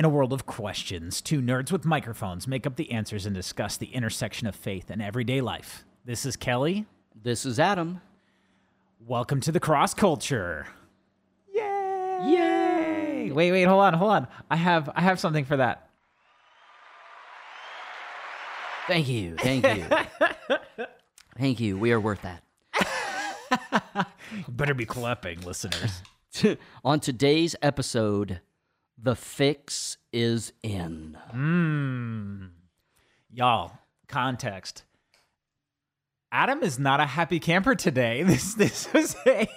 In a world of questions, two nerds with microphones make up the answers and discuss the intersection of faith and everyday life. This is Kelly. This is Adam. Welcome to the Cross Culture. Yay! Yay! Wait, hold on. I have something for that. Thank you. Thank you. We are worth that. Better be clapping, listeners. On today's episode, the fix is in. Y'all, context. Adam is not a happy camper today. This was we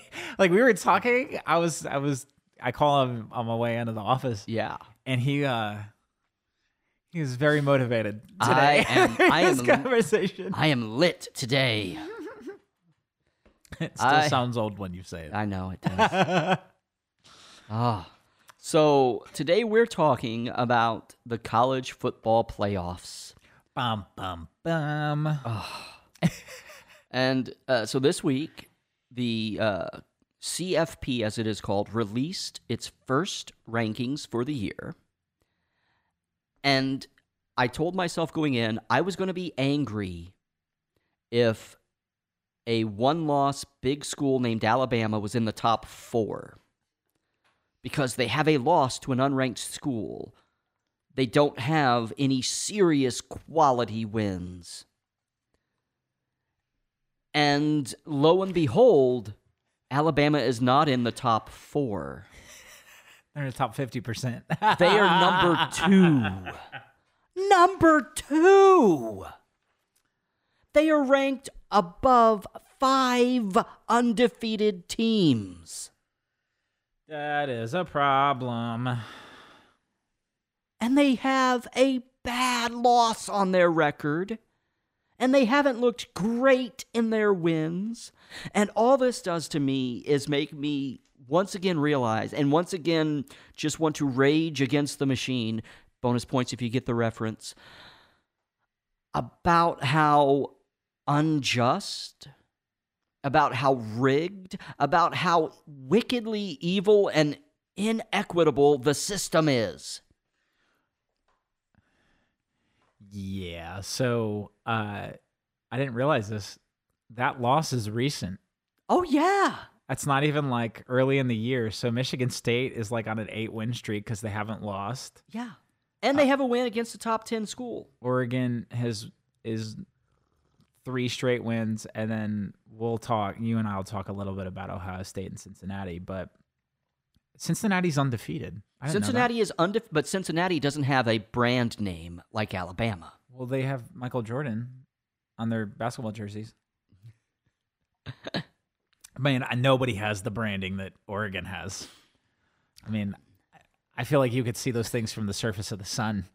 were talking. I call him on my way into the office. Yeah, and he was very motivated today. Conversation. I am lit today. It still sounds old when you say it. I know it does. So today we're talking about the college football playoffs. Bum, bum, bum. And so this week, the CFP, as it is called, released its first rankings for the year. And I told myself going in, I was going to be angry if a one-loss big school named Alabama was in the top four because they have a loss to an unranked school. They don't have any serious quality wins. And lo and behold, Alabama is not in the top four. They're in the top 50%. They are number two. They are ranked above five undefeated teams. That is a problem. And they have a bad loss on their record. And they haven't looked great in their wins. And all this does to me is make me once again realize, and once again just want to rage against the machine, bonus points if you get the reference, about how unjust, about how rigged, about how wickedly evil and inequitable the system is. Yeah, so I didn't realize this. That loss is recent. Oh, yeah. That's not even like early in the year. So Michigan State is like on an 8-win streak because they haven't lost. Yeah. And they have a win against the top 10 school. Oregon is 3 straight wins, and then you and I will talk a little bit about Ohio State and Cincinnati, but Cincinnati's undefeated. But Cincinnati doesn't have a brand name like Alabama. Well, they have Michael Jordan on their basketball jerseys. Man, nobody has the branding that Oregon has. I mean, I feel like you could see those things from the surface of the sun.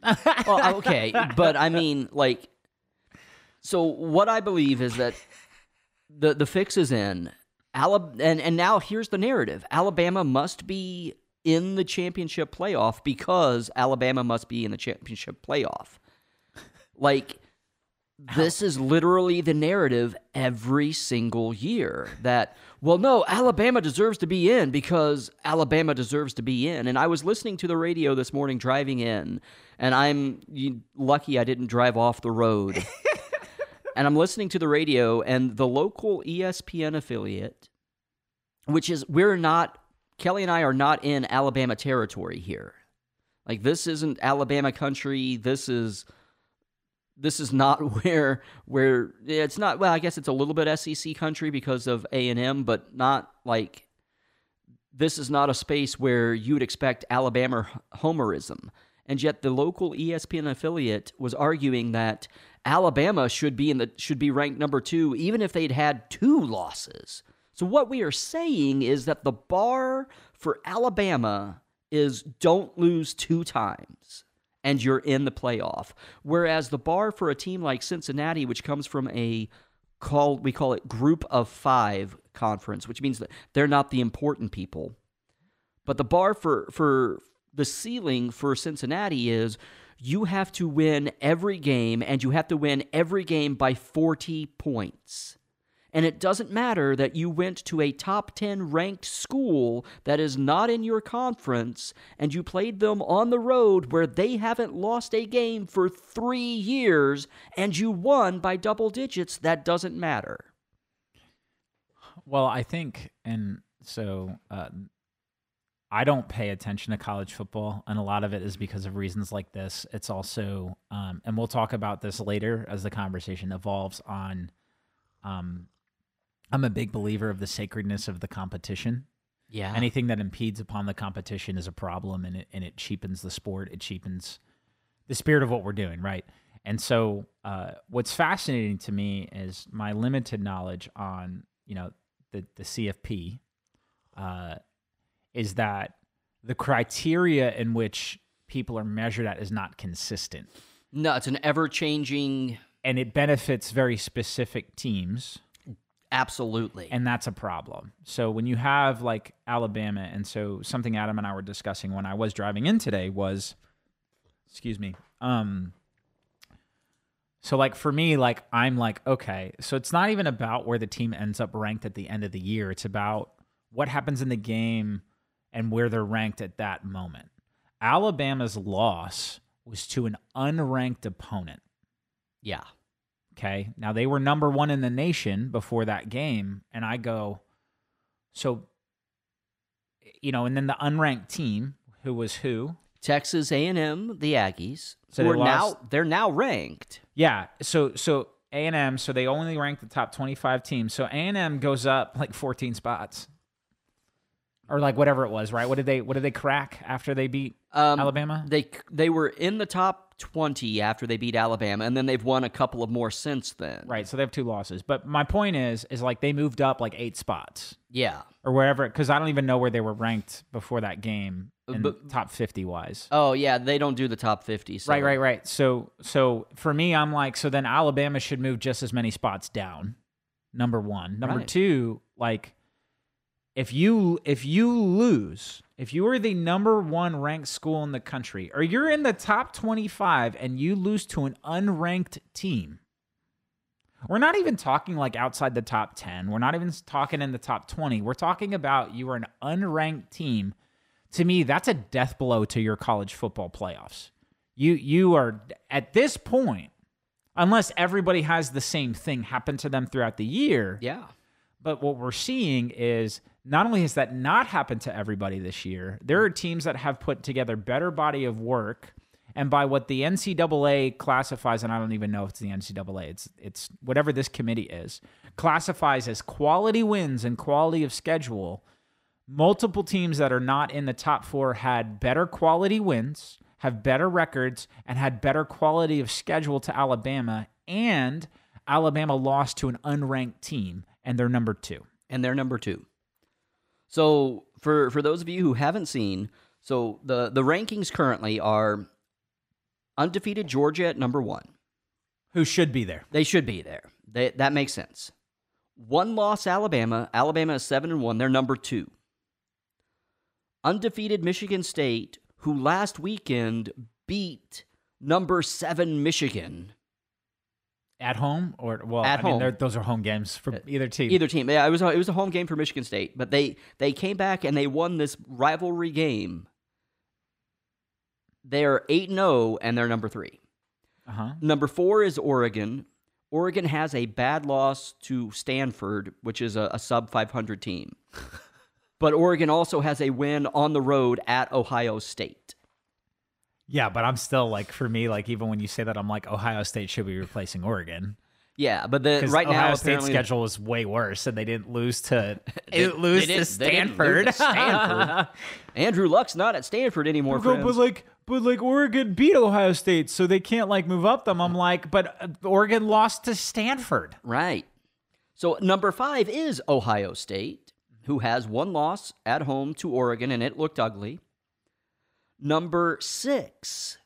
Well, okay, but I mean, like, so what I believe is that the fix is in. And now here's the narrative. Alabama must be in the championship playoff because Alabama must be in the championship playoff. Like, this is literally the narrative every single year that, well, no, Alabama deserves to be in because Alabama deserves to be in. And I was listening to the radio this morning driving in, and I'm lucky I didn't drive off the road. And I'm listening to the radio, and the local ESPN affiliate, which is Kelly and I are not in Alabama territory here. Like, this isn't Alabama country. This is not where it's not. Well, I guess it's a little bit SEC country because of A&M, but not like this is not a space where you would expect Alabama homerism. And yet the local ESPN affiliate was arguing that Alabama should be ranked number 2 even if they'd had 2 losses. So what we are saying is that the bar for Alabama is don't lose 2 times and you're in the playoff. Whereas the bar for a team like Cincinnati, which comes from we call it Group of 5 conference, which means that they're not the important people. But the bar for the ceiling for Cincinnati is you have to win every game, and you have to win every game by 40 points. And it doesn't matter that you went to a top 10 ranked school that is not in your conference, and you played them on the road where they haven't lost a game for 3 years, and you won by double digits. That doesn't matter. Well, I think, and so I don't pay attention to college football, and a lot of it is because of reasons like this. It's also, and we'll talk about this later as the conversation evolves on, I'm a big believer of the sacredness of the competition. Yeah. Anything that impedes upon the competition is a problem, and it cheapens the sport. It cheapens the spirit of what we're doing, right? And so what's fascinating to me is my limited knowledge on, you know, the CFP is that the criteria in which people are measured at is not consistent. No, it's an ever-changing... And it benefits very specific teams. Absolutely. And that's a problem. So when you have, like, Alabama, and so something Adam and I were discussing when I was driving in today was, excuse me, so, like, for me, like, I'm like, okay, so it's not even about where the team ends up ranked at the end of the year. It's about what happens in the game and where they're ranked at that moment. Alabama's loss was to an unranked opponent. Yeah. Okay. Now, they were number one in the nation before that game, and I go, so, you know, and then the unranked team, who was who? Texas A&M, the Aggies. So they're now ranked. Yeah. So A&M, so they only ranked the top 25 teams. So A&M goes up like 14 spots. Or like whatever it was, right? What did they crack after they beat Alabama? They were in the top 20 after they beat Alabama, and then they've won a couple of more since then. Right, so they have two losses. But my point is like they moved up like 8 spots. Yeah. Or wherever, because I don't even know where they were ranked before that game. But, top 50 wise. Oh yeah, they don't do the top 50. So. Right. So for me, I'm like, so then Alabama should move just as many spots down. Number one. Number two, like if you lose, if you are the number one ranked school in the country, or you're in the top 25 and you lose to an unranked team, we're not even talking like outside the top 10. We're not even talking in the top 20. We're talking about you are an unranked team. To me, that's a death blow to your college football playoffs. You are, at this point, unless everybody has the same thing happen to them throughout the year. Yeah. But what we're seeing is not only has that not happened to everybody this year, there are teams that have put together better body of work, and by what the NCAA classifies, and I don't even know if it's the NCAA, it's whatever this committee is, classifies as quality wins and quality of schedule. Multiple teams that are not in the top 4 had better quality wins, have better records, and had better quality of schedule to Alabama, and Alabama lost to an unranked team, and they're number 2. So for those of you who haven't seen, so the rankings currently are undefeated Georgia at number 1. Who should be there. They should be there. That makes sense. One loss Alabama. Alabama is 7-1. They're number 2. Undefeated Michigan State, who last weekend beat number 7 Michigan. At home? I mean, those are home games for either team. Either team. Yeah, it was a home game for Michigan State, but they came back and they won this rivalry game. They're 8-0, and they're number 3. Uh-huh. Number 4 is Oregon. Oregon has a bad loss to Stanford, which is a sub-500 team. But Oregon also has a win on the road at Ohio State. Yeah, but I'm still like, for me, like even when you say that, I'm like, Ohio State should be replacing Oregon. Yeah, but Ohio State's schedule is way worse, and they didn't lose to Stanford. Andrew Luck's not at Stanford anymore. But Oregon beat Ohio State, so they can't like move up them. I'm like, but Oregon lost to Stanford, right? So number 5 is Ohio State, who has one loss at home to Oregon, and it looked ugly. Number six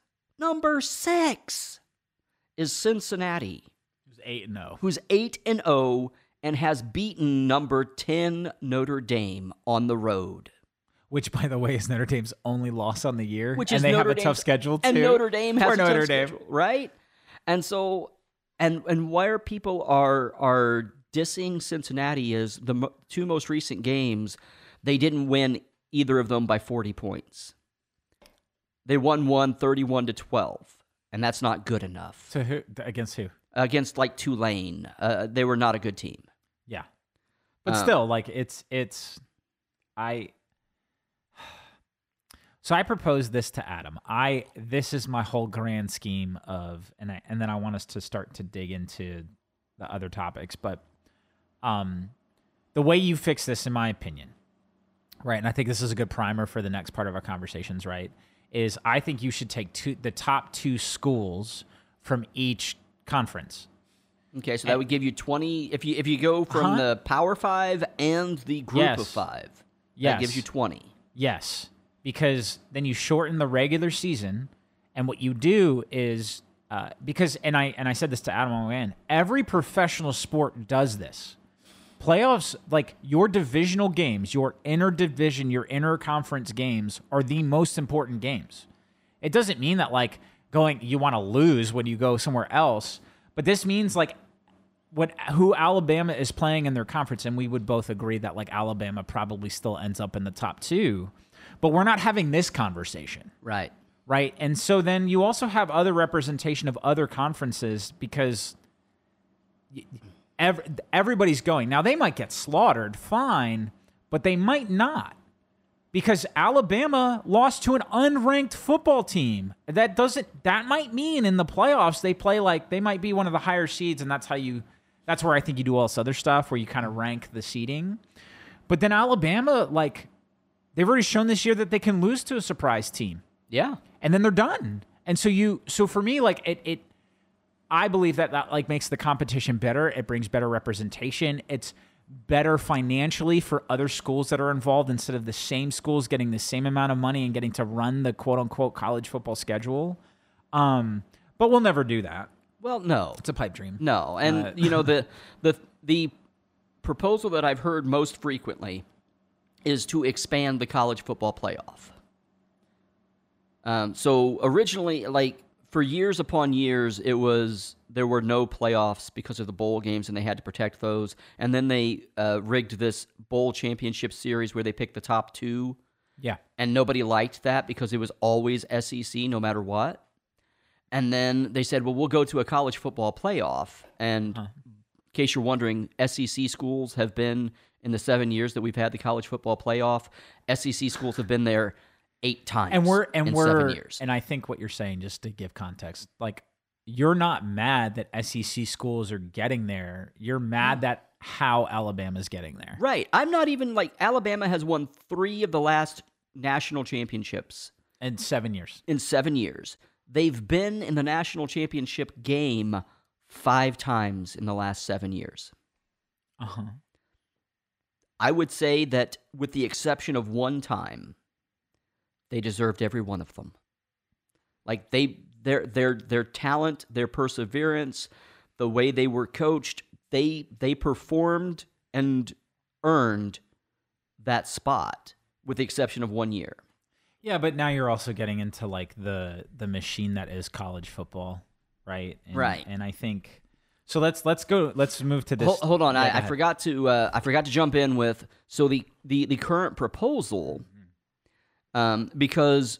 is Cincinnati, who's 8-0 and has beaten number 10 Notre Dame on the road. Which, by the way, is Notre Dame's only loss on the year, and they have a tough schedule too. And Notre Dame has a tough schedule, right? And so, and where people are dissing Cincinnati is the two most recent games, they didn't win either of them by 40 points. They won one 31-12, and that's not good enough. So against who? Against like Tulane. They were not a good team. Yeah, but still, like So I proposed this to Adam. This is my whole grand scheme of, and then I want us to start to dig into the other topics. But the way you fix this, in my opinion, right, and I think this is a good primer for the next part of our conversations, right, is I think you should take the top two schools from each conference. Okay, so that would give you 20. If you go from the Power Five and the Group of Five, that gives you 20. Yes. Because then you shorten the regular season, and what you do is because I said this to Adam on the way in, every professional sport does this. Playoffs, like your divisional games, your interdivision, your interconference games are the most important games. It doesn't mean that like you want to lose when you go somewhere else, but this means like who Alabama is playing in their conference, and we would both agree that like Alabama probably still ends up in the top two. But we're not having this conversation. Right. Right. And so then you also have other representation of other conferences because everybody's going. Now, they might get slaughtered, fine, but they might not because Alabama lost to an unranked football team. That might mean in the playoffs they play like they might be one of the higher seeds, and that's where I think you do all this other stuff where you kind of rank the seeding. But then Alabama, like, they've already shown this year that they can lose to a surprise team. Yeah. And then they're done. And so for me, like I believe that like makes the competition better. It brings better representation. It's better financially for other schools that are involved instead of the same schools getting the same amount of money and getting to run the quote unquote college football schedule. But we'll never do that. Well, no. It's a pipe dream. No. And the proposal that I've heard most frequently is to expand the college football playoff. So originally, like for years upon years, there were no playoffs because of the bowl games, and they had to protect those. And then they rigged this bowl championship series where they picked the top two. Yeah, and nobody liked that because it was always SEC no matter what. And then they said, well, we'll go to a college football playoff. And in case you're wondering, SEC schools have been in the 7 years that we've had the college football playoff, SEC schools have been there 8 times. And we're 7 years. And I think what you're saying, just to give context, like you're not mad that SEC schools are getting there. You're mad that how Alabama's getting there. Right. I'm not even like Alabama has won 3 of the last national championships in 7 years. They've been in the national championship game 5 times in the last 7 years. Uh-huh. I would say that with the exception of one time, they deserved every one of them. Like their talent, their perseverance, the way they were coached, they performed and earned that spot with the exception of 1 year. Yeah, but now you're also getting into like the machine that is college football, right? And I think so let's move to this. Hold on. Yeah, I forgot to jump in with the current proposal, because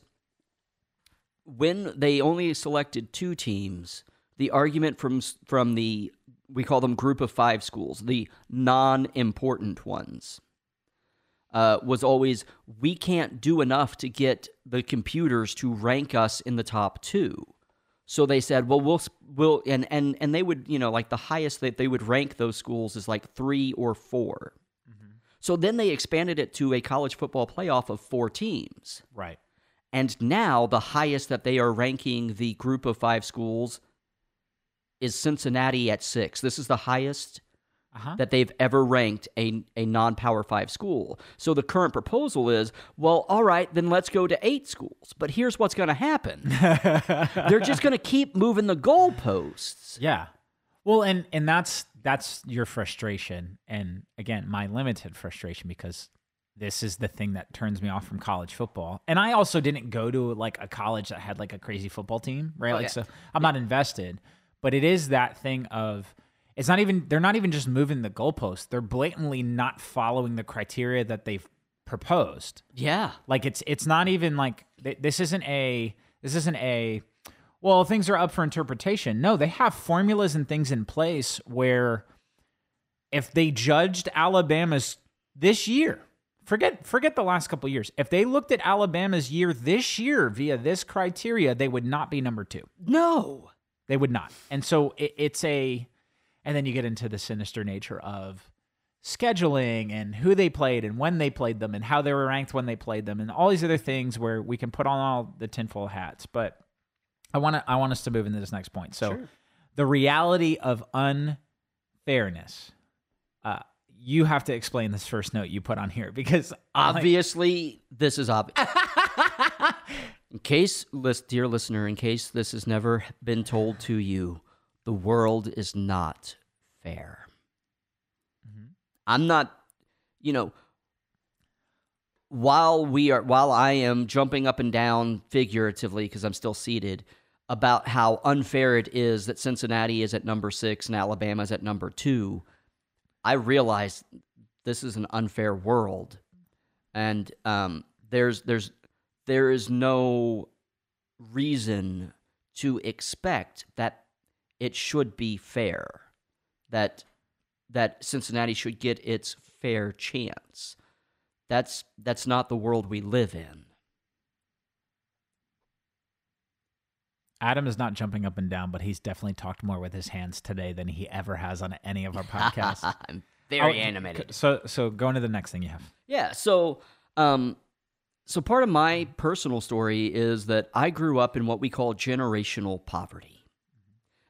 when they only selected 2 teams, the argument from the, we call them group of 5 schools, the non-important ones, was always, we can't do enough to get the computers to rank us in the top 2. So they said, well, we'll and they would, like the highest that they would rank those schools is like 3 or 4. Mm-hmm. So then they expanded it to a college football playoff of 4 teams. Right. And now the highest that they are ranking the group of 5 schools is Cincinnati at 6. This is the highest that they've ever ranked a non-Power 5 school. So the current proposal is, well, all right, then let's go to 8 schools. But here's what's going to happen. They're just going to keep moving the goalposts. Yeah. Well, and that's your frustration. And again, my limited frustration, because this is the thing that turns me off from college football. And I also didn't go to like a college that had like a crazy football team, right? Okay. Like, so I'm not invested. But it is that thing of, It's not even, they're not even just moving the goalposts. They're blatantly not following the criteria that they've proposed. Yeah. Like it's not even like, this isn't a, well, things are up for interpretation. No, they have formulas and things in place where if they judged Alabama's this year, forget the last couple of years. If they looked at Alabama's year this year via this criteria, they would not be number two. No, they would not. And so and then you get into the sinister nature of scheduling and who they played and when they played them and how they were ranked when they played them and all these other things where we can put on all the tinfoil hats. But I want us to move into this next point. So sure. The reality of unfairness. You have to explain this first note you put on here because obviously this is obvious. In case, dear listener, in case this has never been told to you, the world is not fair. Mm-hmm. I'm not, while I am jumping up and down figuratively because I'm still seated about how unfair it is that Cincinnati is at number 6 and Alabama is at number 2. I realize this is an unfair world, and there is no reason to expect that it should be fair, that Cincinnati should get its fair chance. That's not the world we live in. Adam is not jumping up and down, but he's definitely talked more with his hands today than he ever has on any of our podcasts. I'm very animated. So go into the next thing you have. Yeah. So part of my personal story is that I grew up in what we call generational poverty.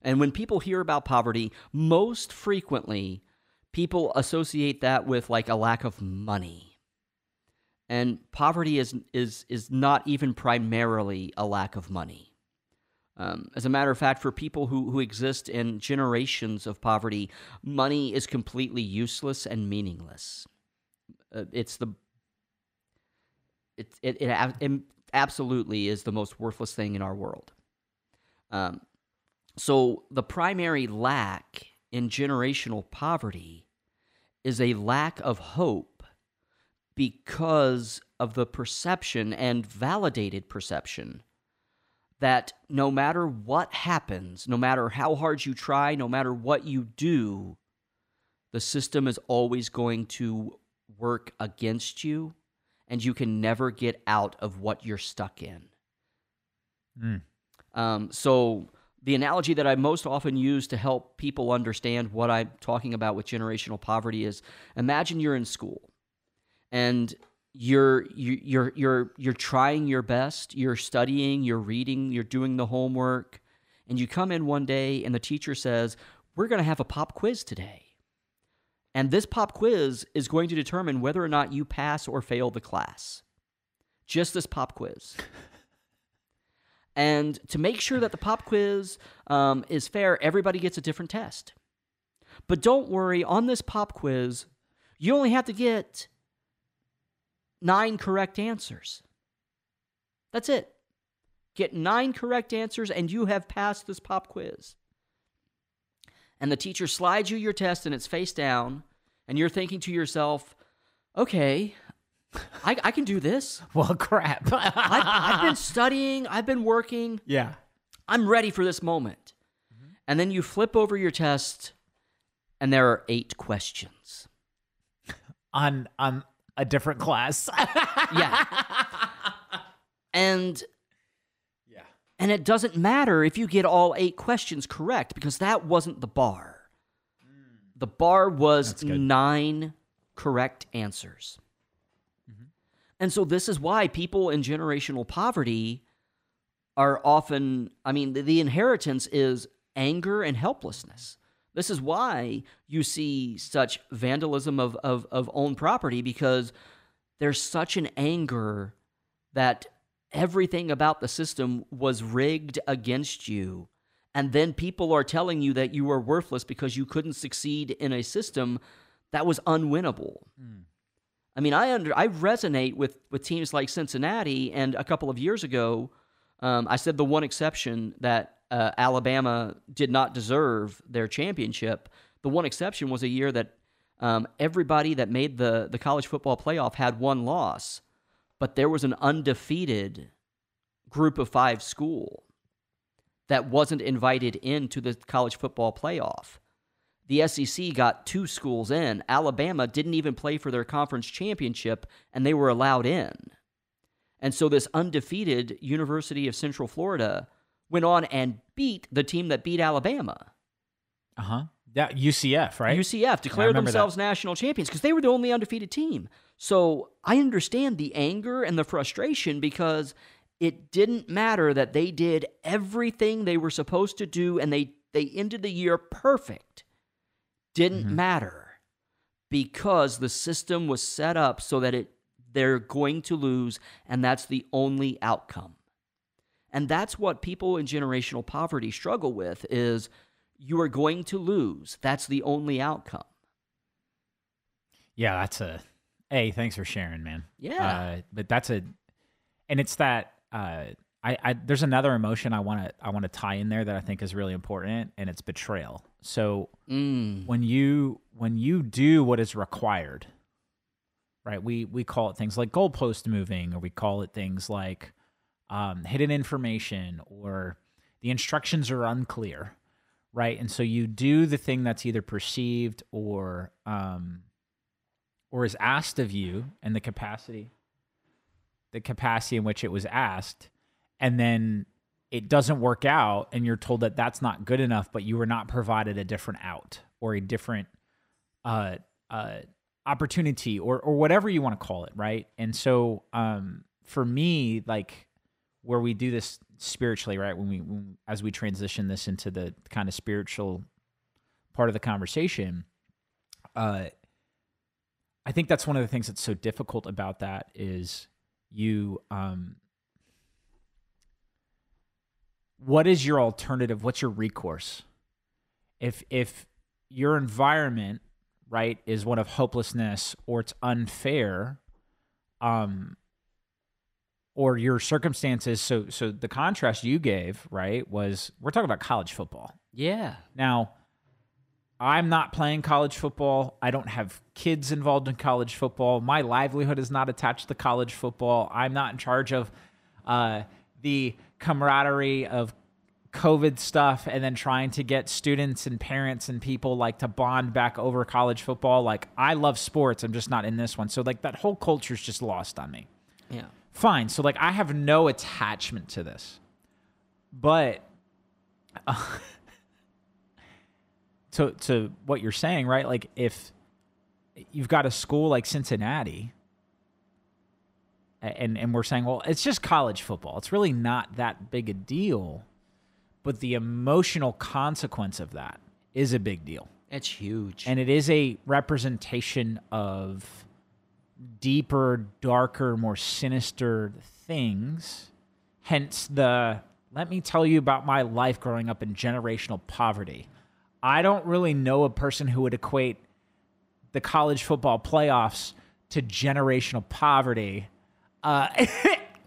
And when people hear about poverty, most frequently people associate that with like a lack of money. And poverty is not even primarily a lack of money. As a matter of fact, for people who exist in generations of poverty, money is completely useless and meaningless. It absolutely is the most worthless thing in our world. So the primary lack in generational poverty is a lack of hope because of the perception and validated perception that no matter what happens, no matter how hard you try, no matter what you do, the system is always going to work against you, and you can never get out of what you're stuck in. Mm. So the analogy that I most often use to help people understand what I'm talking about with generational poverty is, imagine you're in school, and you're trying your best, you're studying, you're reading, you're doing the homework, and you come in one day and the teacher says, we're going to have a pop quiz today. And this pop quiz is going to determine whether or not you pass or fail the class. Just this pop quiz. And to make sure that the pop quiz is fair, everybody gets a different test. But don't worry, on this pop quiz, you only have to get 9 correct answers. That's it. Get 9 correct answers and you have passed this pop quiz. And the teacher slides you your test and it's face down, and you're thinking to yourself, okay, I can do this. Well, crap. I've been studying. I've been working. Yeah. I'm ready for this moment. Mm-hmm. And then you flip over your test and there are 8 questions. On a different class. Yeah. And it doesn't matter if you get all 8 questions correct, because that wasn't the bar. The bar was 9 correct answers. Mm-hmm. And so this is why people in generational poverty are often, the inheritance is anger and helplessness. This is why you see such vandalism of own property, because there's such an anger that everything about the system was rigged against you, and then people are telling you that you are worthless because you couldn't succeed in a system that was unwinnable. Mm. I resonate with teams like Cincinnati, and a couple of years ago, I said the one exception that Alabama did not deserve their championship The one exception was a year that everybody that made the college football playoff had one loss, but there was an undefeated group of five school that wasn't invited into the college football playoff. The SEC got two schools in. Alabama didn't even play for their conference championship, and they were allowed in. And so this undefeated University of Central Florida went on and beat the team that beat Alabama. Uh-huh. That UCF, right? UCF declared themselves national champions because they were the only undefeated team. So I understand the anger and the frustration because it didn't matter that they did everything they were supposed to do, and they ended the year perfect. Didn't matter because the system was set up so that they're going to lose, and that's the only outcome. And that's what people in generational poverty struggle with is you are going to lose. That's the only outcome. Yeah, that's hey, thanks for sharing, man. Yeah. But that's and it's that there's another emotion I want to tie in there that I think is really important, and it's betrayal. So when you do what is required, right? We call it things like goalpost moving, or we call it things like hidden information, or the instructions are unclear, right? And so you do the thing that's either perceived or is asked of you, and the capacity in which it was asked, and then it doesn't work out, and you're told that that's not good enough, but you were not provided a different out or a different opportunity or whatever you want to call it, right? And so for me, like where we do this spiritually, right, as we transition this into the kind of spiritual part of the conversation, I think that's one of the things that's so difficult about that is you what is your alternative? What's your recourse? If your environment, right, is one of hopelessness, or it's unfair, or your circumstances. So the contrast you gave, right, was we're talking about college football. Yeah. Now, I'm not playing college football. I don't have kids involved in college football. My livelihood is not attached to college football. I'm not in charge of the camaraderie of COVID stuff, and then trying to get students and parents and people like to bond back over college football. Like, I love sports. I'm just not in this one. So like that whole culture is just lost on me. Yeah. Fine. So like, I have no attachment to this, but to what you're saying, right? Like if you've got a school like Cincinnati, and we're saying, well, it's just college football. It's really not that big a deal. But the emotional consequence of that is a big deal. It's huge. And it is a representation of deeper, darker, more sinister things. Hence let me tell you about my life growing up in generational poverty. I don't really know a person who would equate the college football playoffs to generational poverty.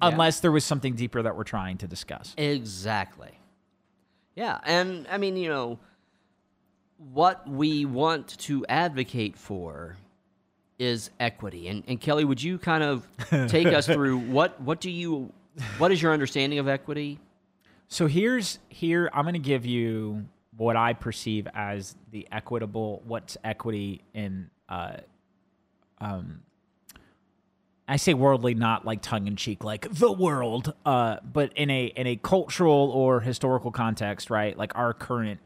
Unless there was something deeper that we're trying to discuss. Exactly. Yeah, and I mean, you know, what we want to advocate for is equity. And Kelly, would you kind of take us through what is your understanding of equity? So here I'm going to give you what I perceive as the equitable. What's equity in? I say worldly, not like tongue-in-cheek, like the world, but in a cultural or historical context, right? Like our current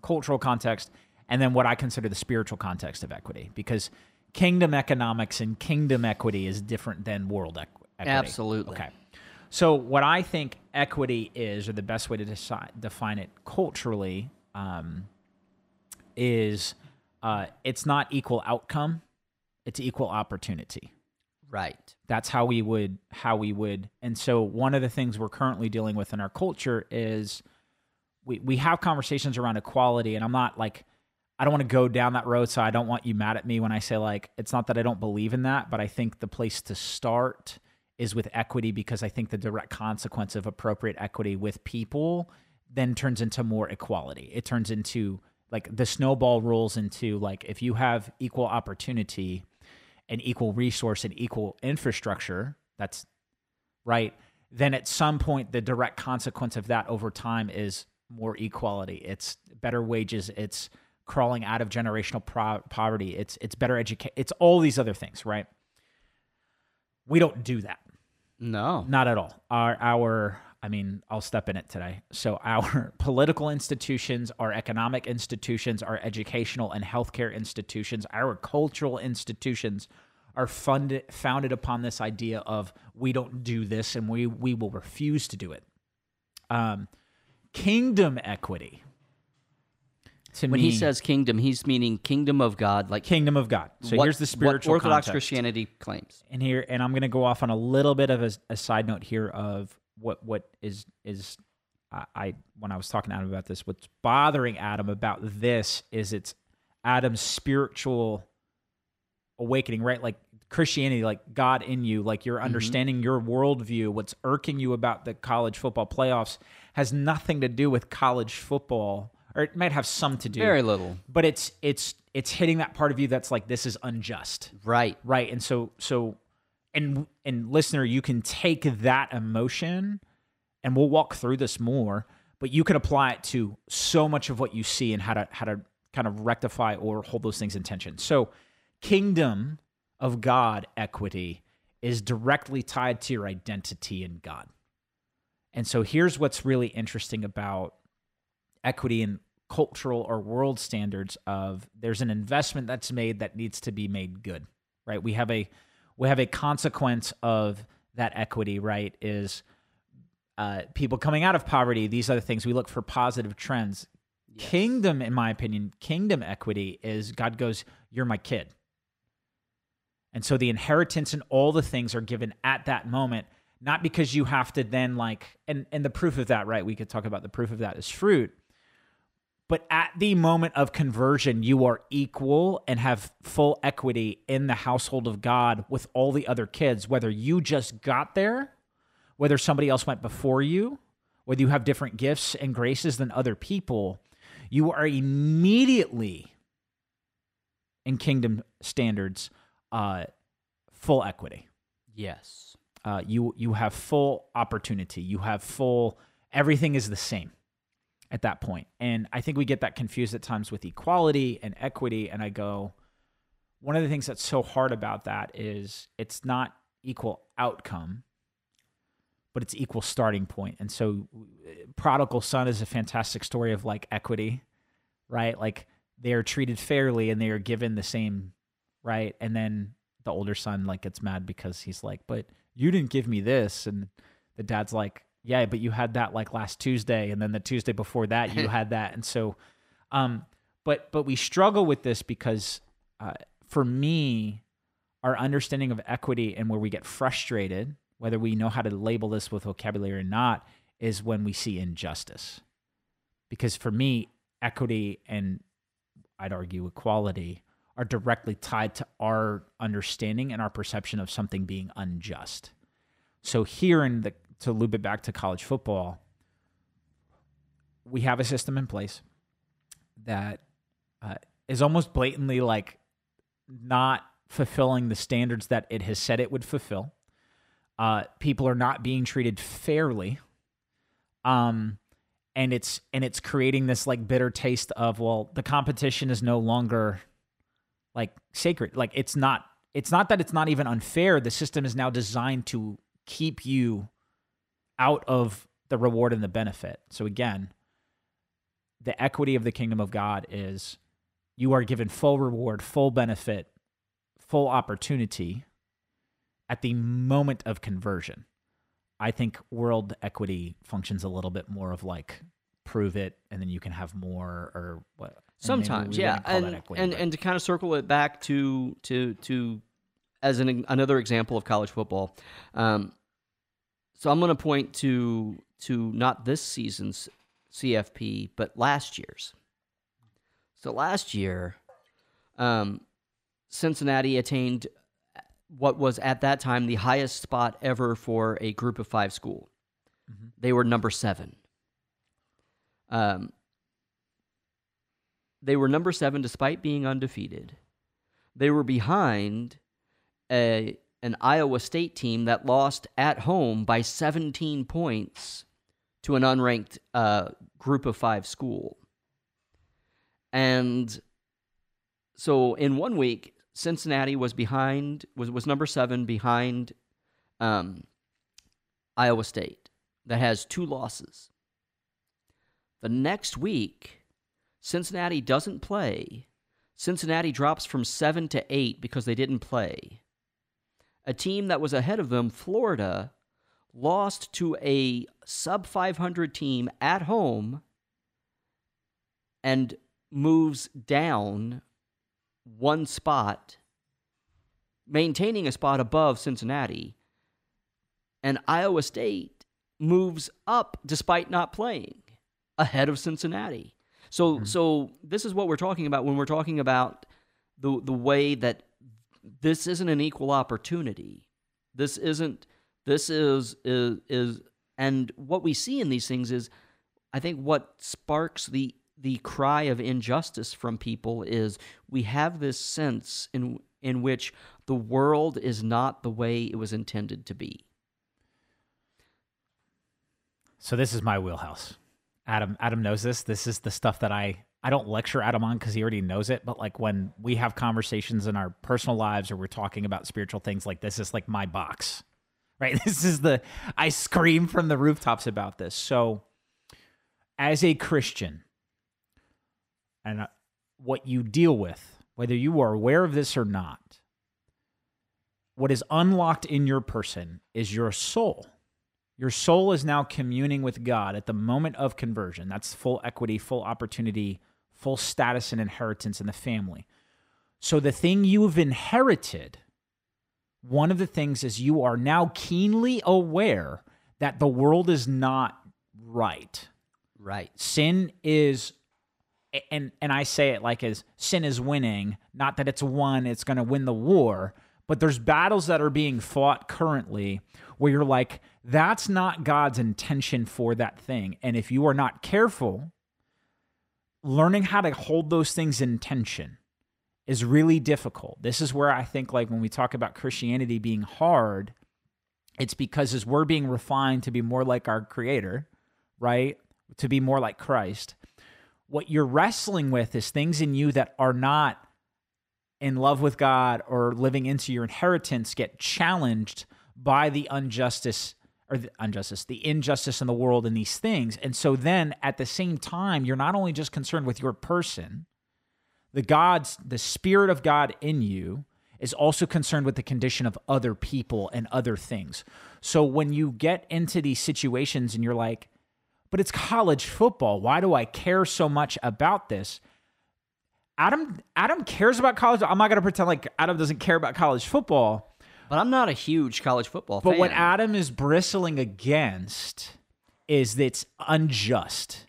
cultural context, and then what I consider the spiritual context of equity, because kingdom economics and kingdom equity is different than world equity. Absolutely. Okay. So what I think equity is, or the best way to define it culturally, is it's not equal outcome, it's equal opportunity. Right. That's how we would. And so one of the things we're currently dealing with in our culture is we have conversations around equality, and I'm not like, I don't want to go down that road. So I don't want you mad at me when I say like, it's not that I don't believe in that, but I think the place to start is with equity, because I think the direct consequence of appropriate equity with people then turns into more equality. It turns into like the snowball rolls into like, if you have equal opportunity and equal resource and equal infrastructure, that's right, then at some point the direct consequence of that over time is more equality. It's better wages. It's crawling out of generational poverty. It's better education. It's all these other things, right? We don't do that. No, not at all. Our I mean, I'll step in it today. So our political institutions, our economic institutions, our educational and healthcare institutions, our cultural institutions are founded upon this idea of we don't do this and we will refuse to do it. Kingdom equity. When he says kingdom, he's meaning kingdom of God, like kingdom of God. So here's the spiritual what Orthodox context. Christianity claims. And here, and I'm going to go off on a little bit of a side note here of what when I was talking to Adam about this, what's bothering Adam about this is it's Adam's spiritual awakening, right? Like Christianity, like God in you, like you're understanding your worldview. What's irking you about the college football playoffs has nothing to do with college football. Or it might have some to do. Very little. But it's hitting that part of you that's like, this is unjust. Right. Right. And so, and listener, you can take that emotion, and we'll walk through this more, but you can apply it to so much of what you see and how to kind of rectify or hold those things in tension. So kingdom of God equity is directly tied to your identity in God. And so here's what's really interesting about equity and cultural or world standards of there's an investment that's made that needs to be made good, right? We have a consequence of that equity, right, is people coming out of poverty, these other things. We look for positive trends. Yes. Kingdom, in my opinion, kingdom equity is God goes, you're my kid. And so the inheritance and all the things are given at that moment, not because you have to then like, and the proof of that, right, we could talk about the proof of that is fruit. But at the moment of conversion, you are equal and have full equity in the household of God with all the other kids, whether you just got there, whether somebody else went before you, whether you have different gifts and graces than other people, you are immediately, in kingdom standards, full equity. Yes. You have full opportunity. You have full, everything is the same at that point. And I think we get that confused at times with equality and equity. And I go, one of the things that's so hard about that is it's not equal outcome, but it's equal starting point. And so Prodigal Son is a fantastic story of like equity, right? Like they are treated fairly and they are given the same, right? And then the older son like gets mad because he's like, but you didn't give me this. And the dad's like, yeah, but you had that like last Tuesday, and then the Tuesday before that you had that, and so, but we struggle with this because, for me, our understanding of equity and where we get frustrated, whether we know how to label this with vocabulary or not, is when we see injustice. Because for me, equity and I'd argue equality are directly tied to our understanding and our perception of something being unjust. So here in the to loop it back to college football, we have a system in place that is almost blatantly like not fulfilling the standards that it has said it would fulfill. People are not being treated fairly, and it's creating this like bitter taste of, well, the competition is no longer like sacred. Like it's not that it's not even unfair. The system is now designed to keep you out of the reward and the benefit. So again, the equity of the kingdom of God is you are given full reward, full benefit, full opportunity at the moment of conversion. I think world equity functions a little bit more of like prove it and then you can have more or what. Sometimes, yeah. And to kind of circle it back to as another example of college football, so I'm going to point to not this season's CFP, but last year's. So last year, Cincinnati attained what was at that time the highest spot ever for a group of five school. Mm-hmm. They were number 7. They were number 7 despite being undefeated. They were behind an Iowa State team that lost at home by 17 points to an unranked group of 5 school. And so in 1 week, Cincinnati was behind, was number 7 behind Iowa State, that has 2 losses. The next week, Cincinnati doesn't play. Cincinnati drops from 7 to 8 because they didn't play. A team that was ahead of them, Florida, lost to a sub-500 team at home and moves down one spot, maintaining a spot above Cincinnati. And Iowa State moves up despite not playing, ahead of Cincinnati. So So this is what we're talking about when we're talking about the way that this isn't an equal opportunity. This isn't, this is, and what we see in these things is, I think what sparks the cry of injustice from people is we have this sense in which the world is not the way it was intended to be. So this is my wheelhouse. Adam knows this. This is the stuff that I don't lecture Adam on because he already knows it. But like when we have conversations in our personal lives or we're talking about spiritual things, like this is like my box, right? This is I scream from the rooftops about this. So as a Christian, and what you deal with, whether you are aware of this or not, what is unlocked in your person is your soul. Your soul is now communing with God at the moment of conversion. That's full equity, full opportunity, full status and inheritance in the family. So the thing you've inherited, one of the things is you are now keenly aware that the world is not right. Right. Sin is, and I say it like as sin is winning, not that it's won, it's going to win the war, but there's battles that are being fought currently where you're like, that's not God's intention for that thing. And if you are not careful, learning how to hold those things in tension is really difficult. This is where I think like when we talk about Christianity being hard, it's because as we're being refined to be more like our Creator, right? To be more like Christ, what you're wrestling with is things in you that are not in love with God or living into your inheritance get challenged by the injustice in the world and these things. And so then at the same time, you're not only just concerned with your person, the Spirit of God in you is also concerned with the condition of other people and other things. So when you get into these situations and you're like, but it's college football, why do I care so much about this? Adam cares about college. I'm not going to pretend like Adam doesn't care about college football. But I'm not a huge college football fan. But what Adam is bristling against is that it's unjust.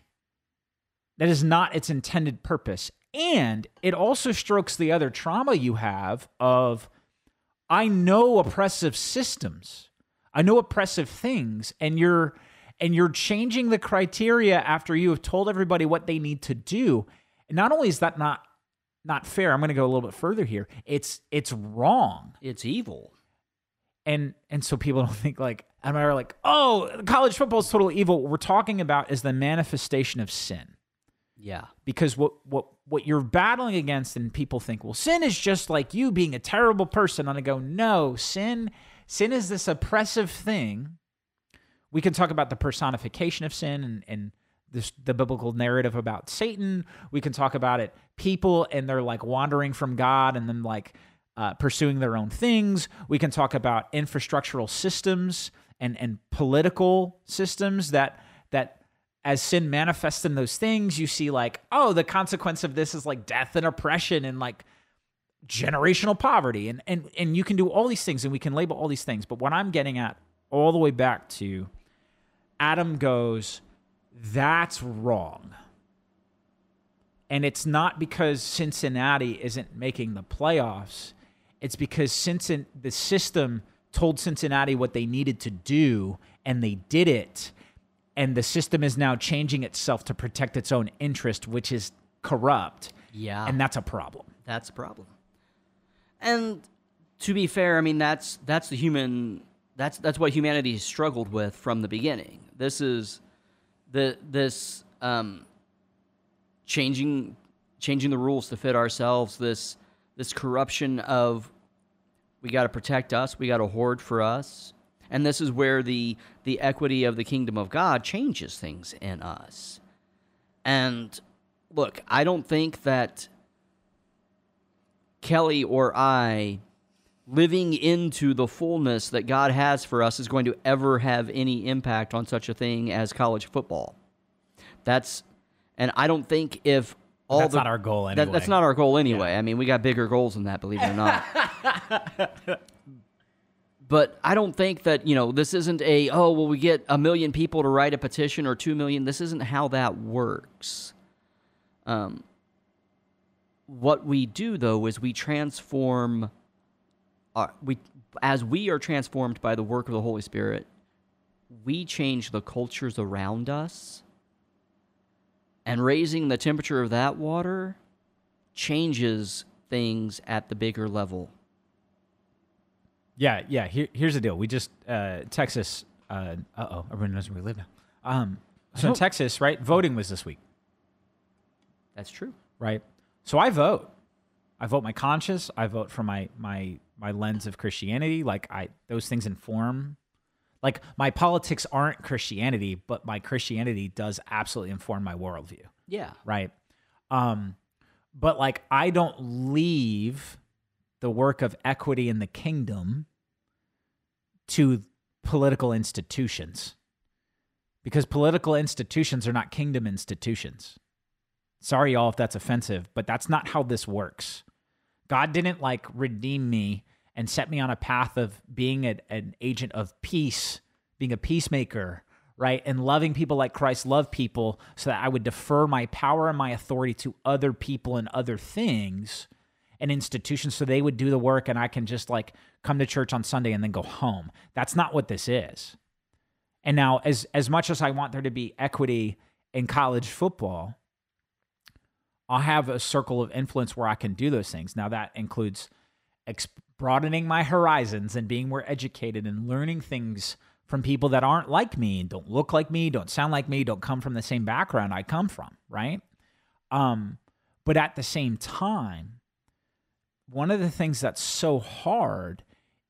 That is not its intended purpose. And it also strokes the other trauma you have of, I know oppressive systems. I know oppressive things. And you're changing the criteria after you have told everybody what they need to do. And not only is that not fair, I'm going to go a little bit further here. It's wrong. It's evil. And so people don't think like, I'm ever like, oh, college football is totally evil. What we're talking about is the manifestation of sin. Yeah. Because what you're battling against, and people think, well, sin is just like you being a terrible person. And I go, no, sin is this oppressive thing. We can talk about the personification of sin and the biblical narrative about Satan. We can talk about it, people, and they're like wandering from God and then like pursuing their own things. We can talk about infrastructural systems and political systems that as sin manifests in those things, you see like, oh, the consequence of this is like death and oppression and like generational poverty. And you can do all these things and we can label all these things. But what I'm getting at all the way back to, Adam goes, that's wrong. And it's not because Cincinnati isn't making the playoffs. It's because the system told Cincinnati what they needed to do, and they did it. And the system is now changing itself to protect its own interest, which is corrupt. Yeah. And that's a problem. That's a problem. And to be fair, I mean, that's the human... That's what humanity has struggled with from the beginning. This is changing the rules to fit ourselves. This corruption of we got to protect us, we got to hoard for us, and this is where the equity of the kingdom of God changes things in us. And look, I don't think that Kelly or I, living into the fullness that God has for us, is going to ever have any impact on such a thing as college football. And I don't think if all that's not our goal anyway. That's not our goal anyway. Yeah. I mean, we got bigger goals than that, believe it or not. But I don't think that, this isn't we get 1 million people to write a petition or 2 million. This isn't how that works. What we do, though, is we transform... as we are transformed by the work of the Holy Spirit, we change the cultures around us, and raising the temperature of that water changes things at the bigger level. Yeah, yeah. Here's the deal. We just Texas. Everyone knows where we live now. So in Texas, right? Voting was this week. That's true, right? So I vote. I vote my conscience. I vote for my lens of Christianity. Those things inform. Like, my politics aren't Christianity, but my Christianity does absolutely inform my worldview. Yeah. Right? But, I don't leave the work of equity in the kingdom to political institutions, because political institutions are not kingdom institutions. Sorry, y'all, if that's offensive, but that's not how this works. God didn't redeem me and set me on a path of being an agent of peace, being a peacemaker, right? And loving people like Christ loved people, so that I would defer my power and my authority to other people and other things and institutions so they would do the work and I can just come to church on Sunday and then go home. That's not what this is. And now, as much as I want there to be equity in college football, I'll have a circle of influence where I can do those things. Now, that includes broadening my horizons and being more educated and learning things from people that aren't like me, don't look like me, don't sound like me, don't come from the same background I come from, right? But at the same time, one of the things that's so hard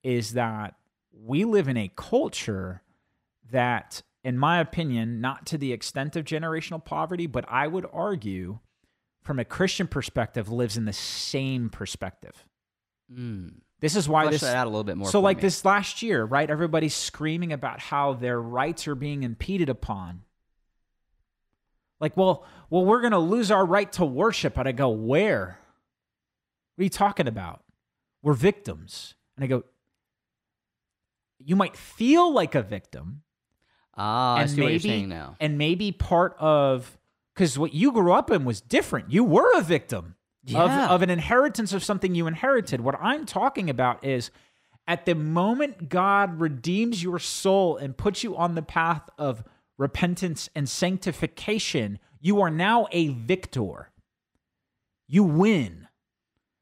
is that we live in a culture that, in my opinion, not to the extent of generational poverty, but I would argue, from a Christian perspective, lives in the same perspective. Mm. This is why flesh that out a little bit more. So, this last year, right? Everybody's screaming about how their rights are being impeded upon. Well, we're going to lose our right to worship. And I go, where? What are you talking about? We're victims. And I go, you might feel like a victim. I see what you're saying now. And maybe part of... because what you grew up in was different. You were a victim of an inheritance of something you inherited. What I'm talking about is, at the moment God redeems your soul and puts you on the path of repentance and sanctification, you are now a victor. You win.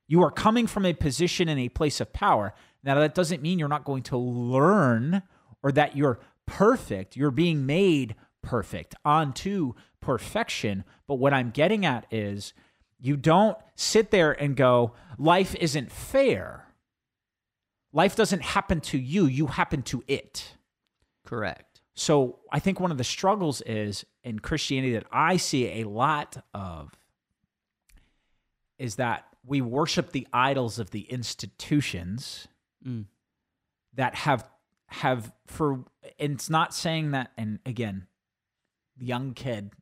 You are coming from a position in a place of power. Now, that doesn't mean you're not going to learn or that you're perfect. You're being made perfect onto perfection. But what I'm getting at is, you don't sit there and go, life isn't fair. Life doesn't happen to you. You happen to it. Correct. So I think one of the struggles is in Christianity that I see a lot of is that we worship the idols of the institutions that have for, and it's not saying that, and again, the young kid,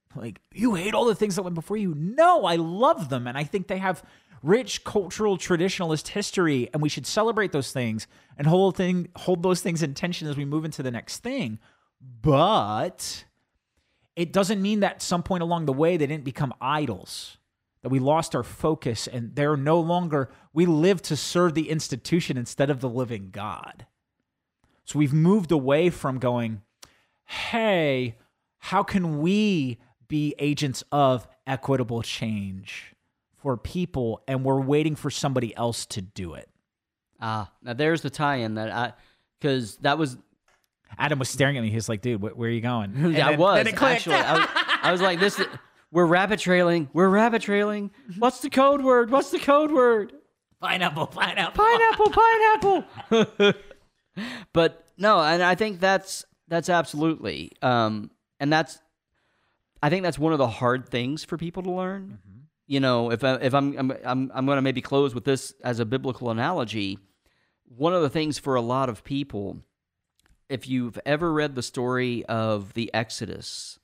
you hate all the things that went before you. No, I love them, and I think they have rich cultural traditionalist history, and we should celebrate those things and hold those things in tension as we move into the next thing. But it doesn't mean that at some point along the way they didn't become idols, that we lost our focus, and they're no longer, we live to serve the institution instead of the living God. So we've moved away from going, hey, how can we be agents of equitable change for people, and we're waiting for somebody else to do it. Ah, now there's the tie-in that because that was... Adam was staring at me. He's like, dude, where are you going? And yeah, then it clicked. I was like, this... We're rabbit trailing. We're rabbit trailing. What's the code word? What's the code word? Pineapple, pineapple. Pineapple, pineapple. But no, and I think that's absolutely, and that's, I think that's one of the hard things for people to learn. Mm-hmm. You know, if I'm going to maybe close with this as a biblical analogy, one of the things for a lot of people, if you've ever read the story of the Exodus,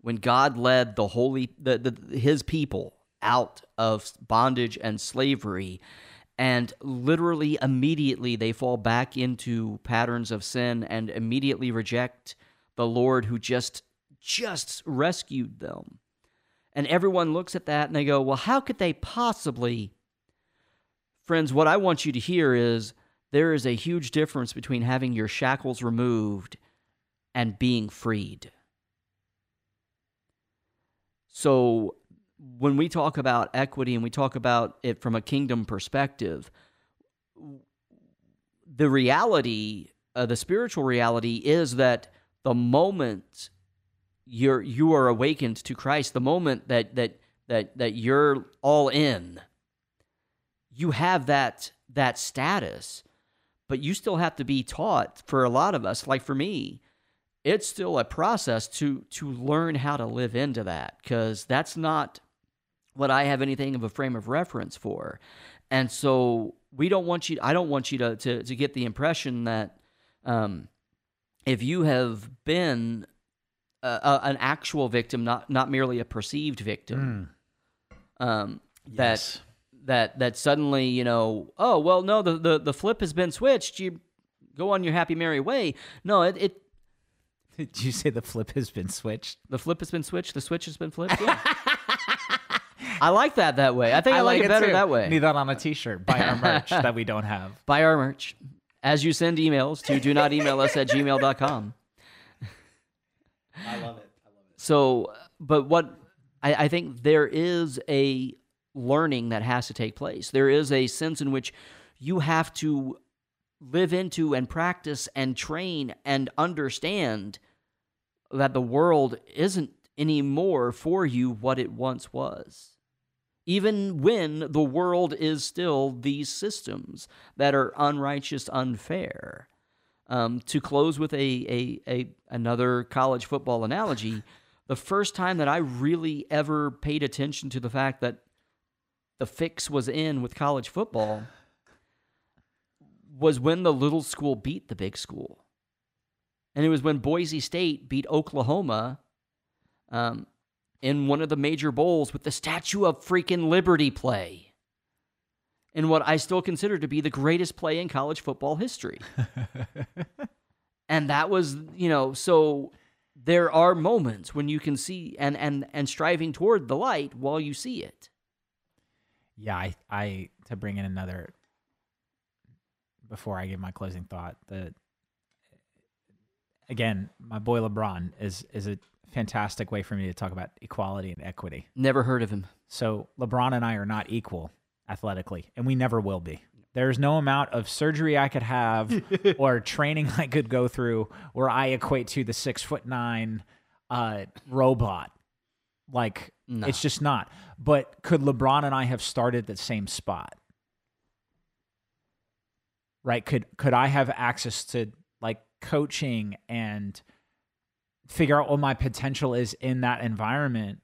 when God led the his people out of bondage and slavery, and literally immediately they fall back into patterns of sin and immediately reject the Lord who just rescued them. And everyone looks at that and they go, well, how could they possibly... Friends, what I want you to hear is there is a huge difference between having your shackles removed and being freed. So when we talk about equity and we talk about it from a kingdom perspective, the reality, the spiritual reality is that the moment you are awakened to Christ, the moment that you're all in, you have that status, but you still have to be taught. For a lot of us, like for me, it's still a process to learn how to live into that, because that's not what I have anything of a frame of reference for. And so I don't want you to get the impression that if you have been an actual victim, not merely a perceived victim, yes, that suddenly, you know, oh, well, no, the flip has been switched. You go on your happy merry way. No, it did you say the flip has been switched? The flip has been switched? The switch has been flipped? Yeah. I like that way. I think I like it better too. That way. Need that on a t-shirt. Buy our merch that we don't have. Buy our merch. As you send emails to do not email us at gmail.com. I love it. So, but what I think there is a learning that has to take place. There is a sense in which you have to live into and practice and train and understand that the world isn't anymore for you what it once was. Even when the world is still these systems that are unrighteous, unfair. To close with another college football analogy, the first time that I really ever paid attention to the fact that the fix was in with college football was when the little school beat the big school. And it was when Boise State beat Oklahoma in one of the major bowls with the Statue of Freaking Liberty play, in what I still consider to be the greatest play in college football history. And that was, you know, so there are moments when you can see and striving toward the light while you see it. Yeah, I to bring in another... Before I give my closing thought, that again, my boy LeBron is a fantastic way for me to talk about equality and equity. Never heard of him. So LeBron and I are not equal athletically, and we never will be. There's no amount of surgery I could have or training I could go through where I equate to the 6'9" robot. Like, no. It's just not. But could LeBron and I have started the same spot? Right? Could I have access to like coaching and figure out what my potential is in that environment?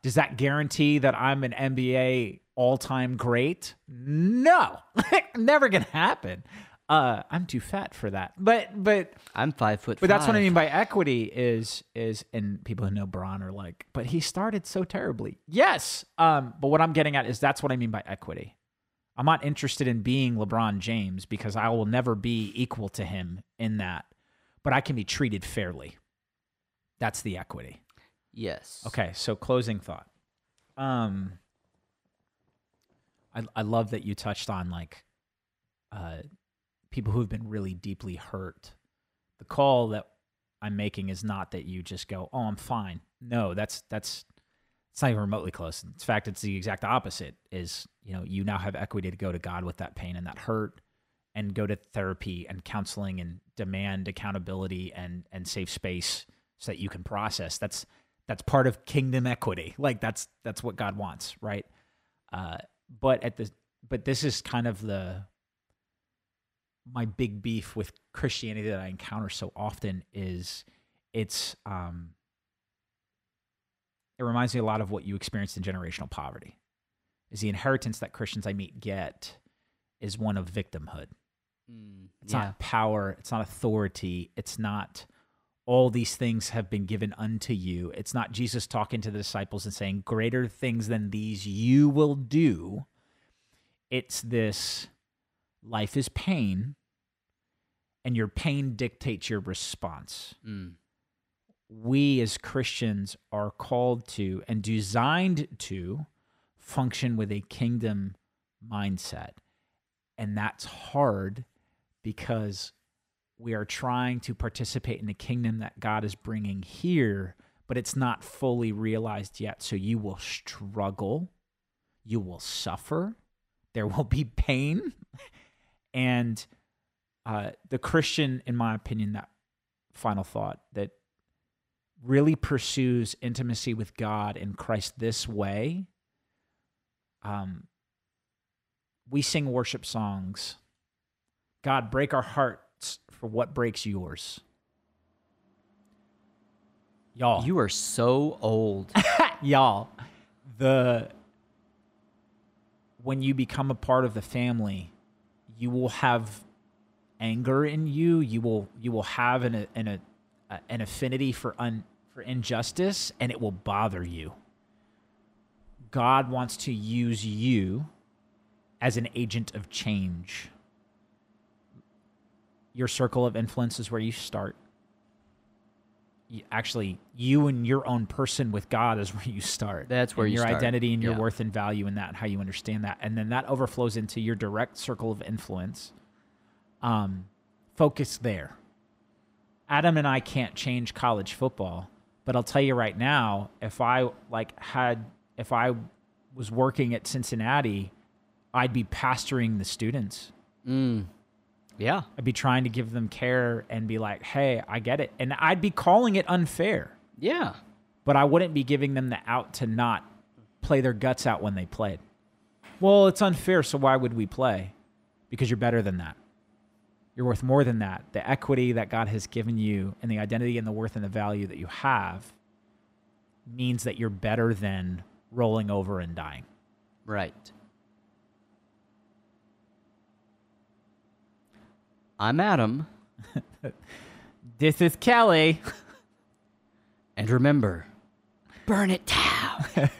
Does that guarantee that I'm an NBA all-time great? No, never gonna happen. I'm too fat for that. But I'm 5'5". But that's what I mean by equity is, and people who know Bron are like, but he started so terribly. Yes. But what I'm getting at is that's what I mean by equity. I'm not interested in being LeBron James because I will never be equal to him in that, but I can be treated fairly. That's the equity. Yes. Okay, so closing thought. I love that you touched on like people who've been really deeply hurt. The call that I'm making is not that you just go, oh, I'm fine. No, that's It's not even remotely close. In fact, it's the exact opposite. Is, you know, you now have equity to go to God with that pain and that hurt, and go to therapy and counseling and demand accountability and safe space so that you can process. That's part of kingdom equity. Like that's what God wants, right? But this is kind of my big beef with Christianity that I encounter so often is it reminds me a lot of what you experienced in generational poverty. Is the inheritance that Christians I meet get is one of victimhood. It's not power. It's not authority. It's not all these things have been given unto you. It's not Jesus talking to the disciples and saying, greater things than these you will do. It's this life is pain, and your pain dictates your response. We as Christians are called to and designed to function with a kingdom mindset. And that's hard because we are trying to participate in the kingdom that God is bringing here, but it's not fully realized yet. So you will struggle, you will suffer, there will be pain. And the Christian, in my opinion, that final thought that really pursues intimacy with God and Christ this way. We sing worship songs. God, break our hearts for what breaks yours. Y'all. You are so old. Y'all. When you become a part of the family, you will have anger in you. You will have an affinity for injustice, and it will bother you. God wants to use you as an agent of change. Your circle of influence is where you start. You and your own person with God is where you start. That's where you start. Your identity and your worth and value in that, and how you understand that. And then that overflows into your direct circle of influence. Focus there. Adam and I can't change college football, but I'll tell you right now, if I was working at Cincinnati, I'd be pastoring the students. Yeah. I'd be trying to give them care and be like, hey, I get it. And I'd be calling it unfair. Yeah. But I wouldn't be giving them the out to not play their guts out when they played. Well, it's unfair, so why would we play? Because you're better than that. You're worth more than that. The equity that God has given you and the identity and the worth and the value that you have means that you're better than rolling over and dying. Right. I'm Adam. This is Kelly. And remember, burn it down.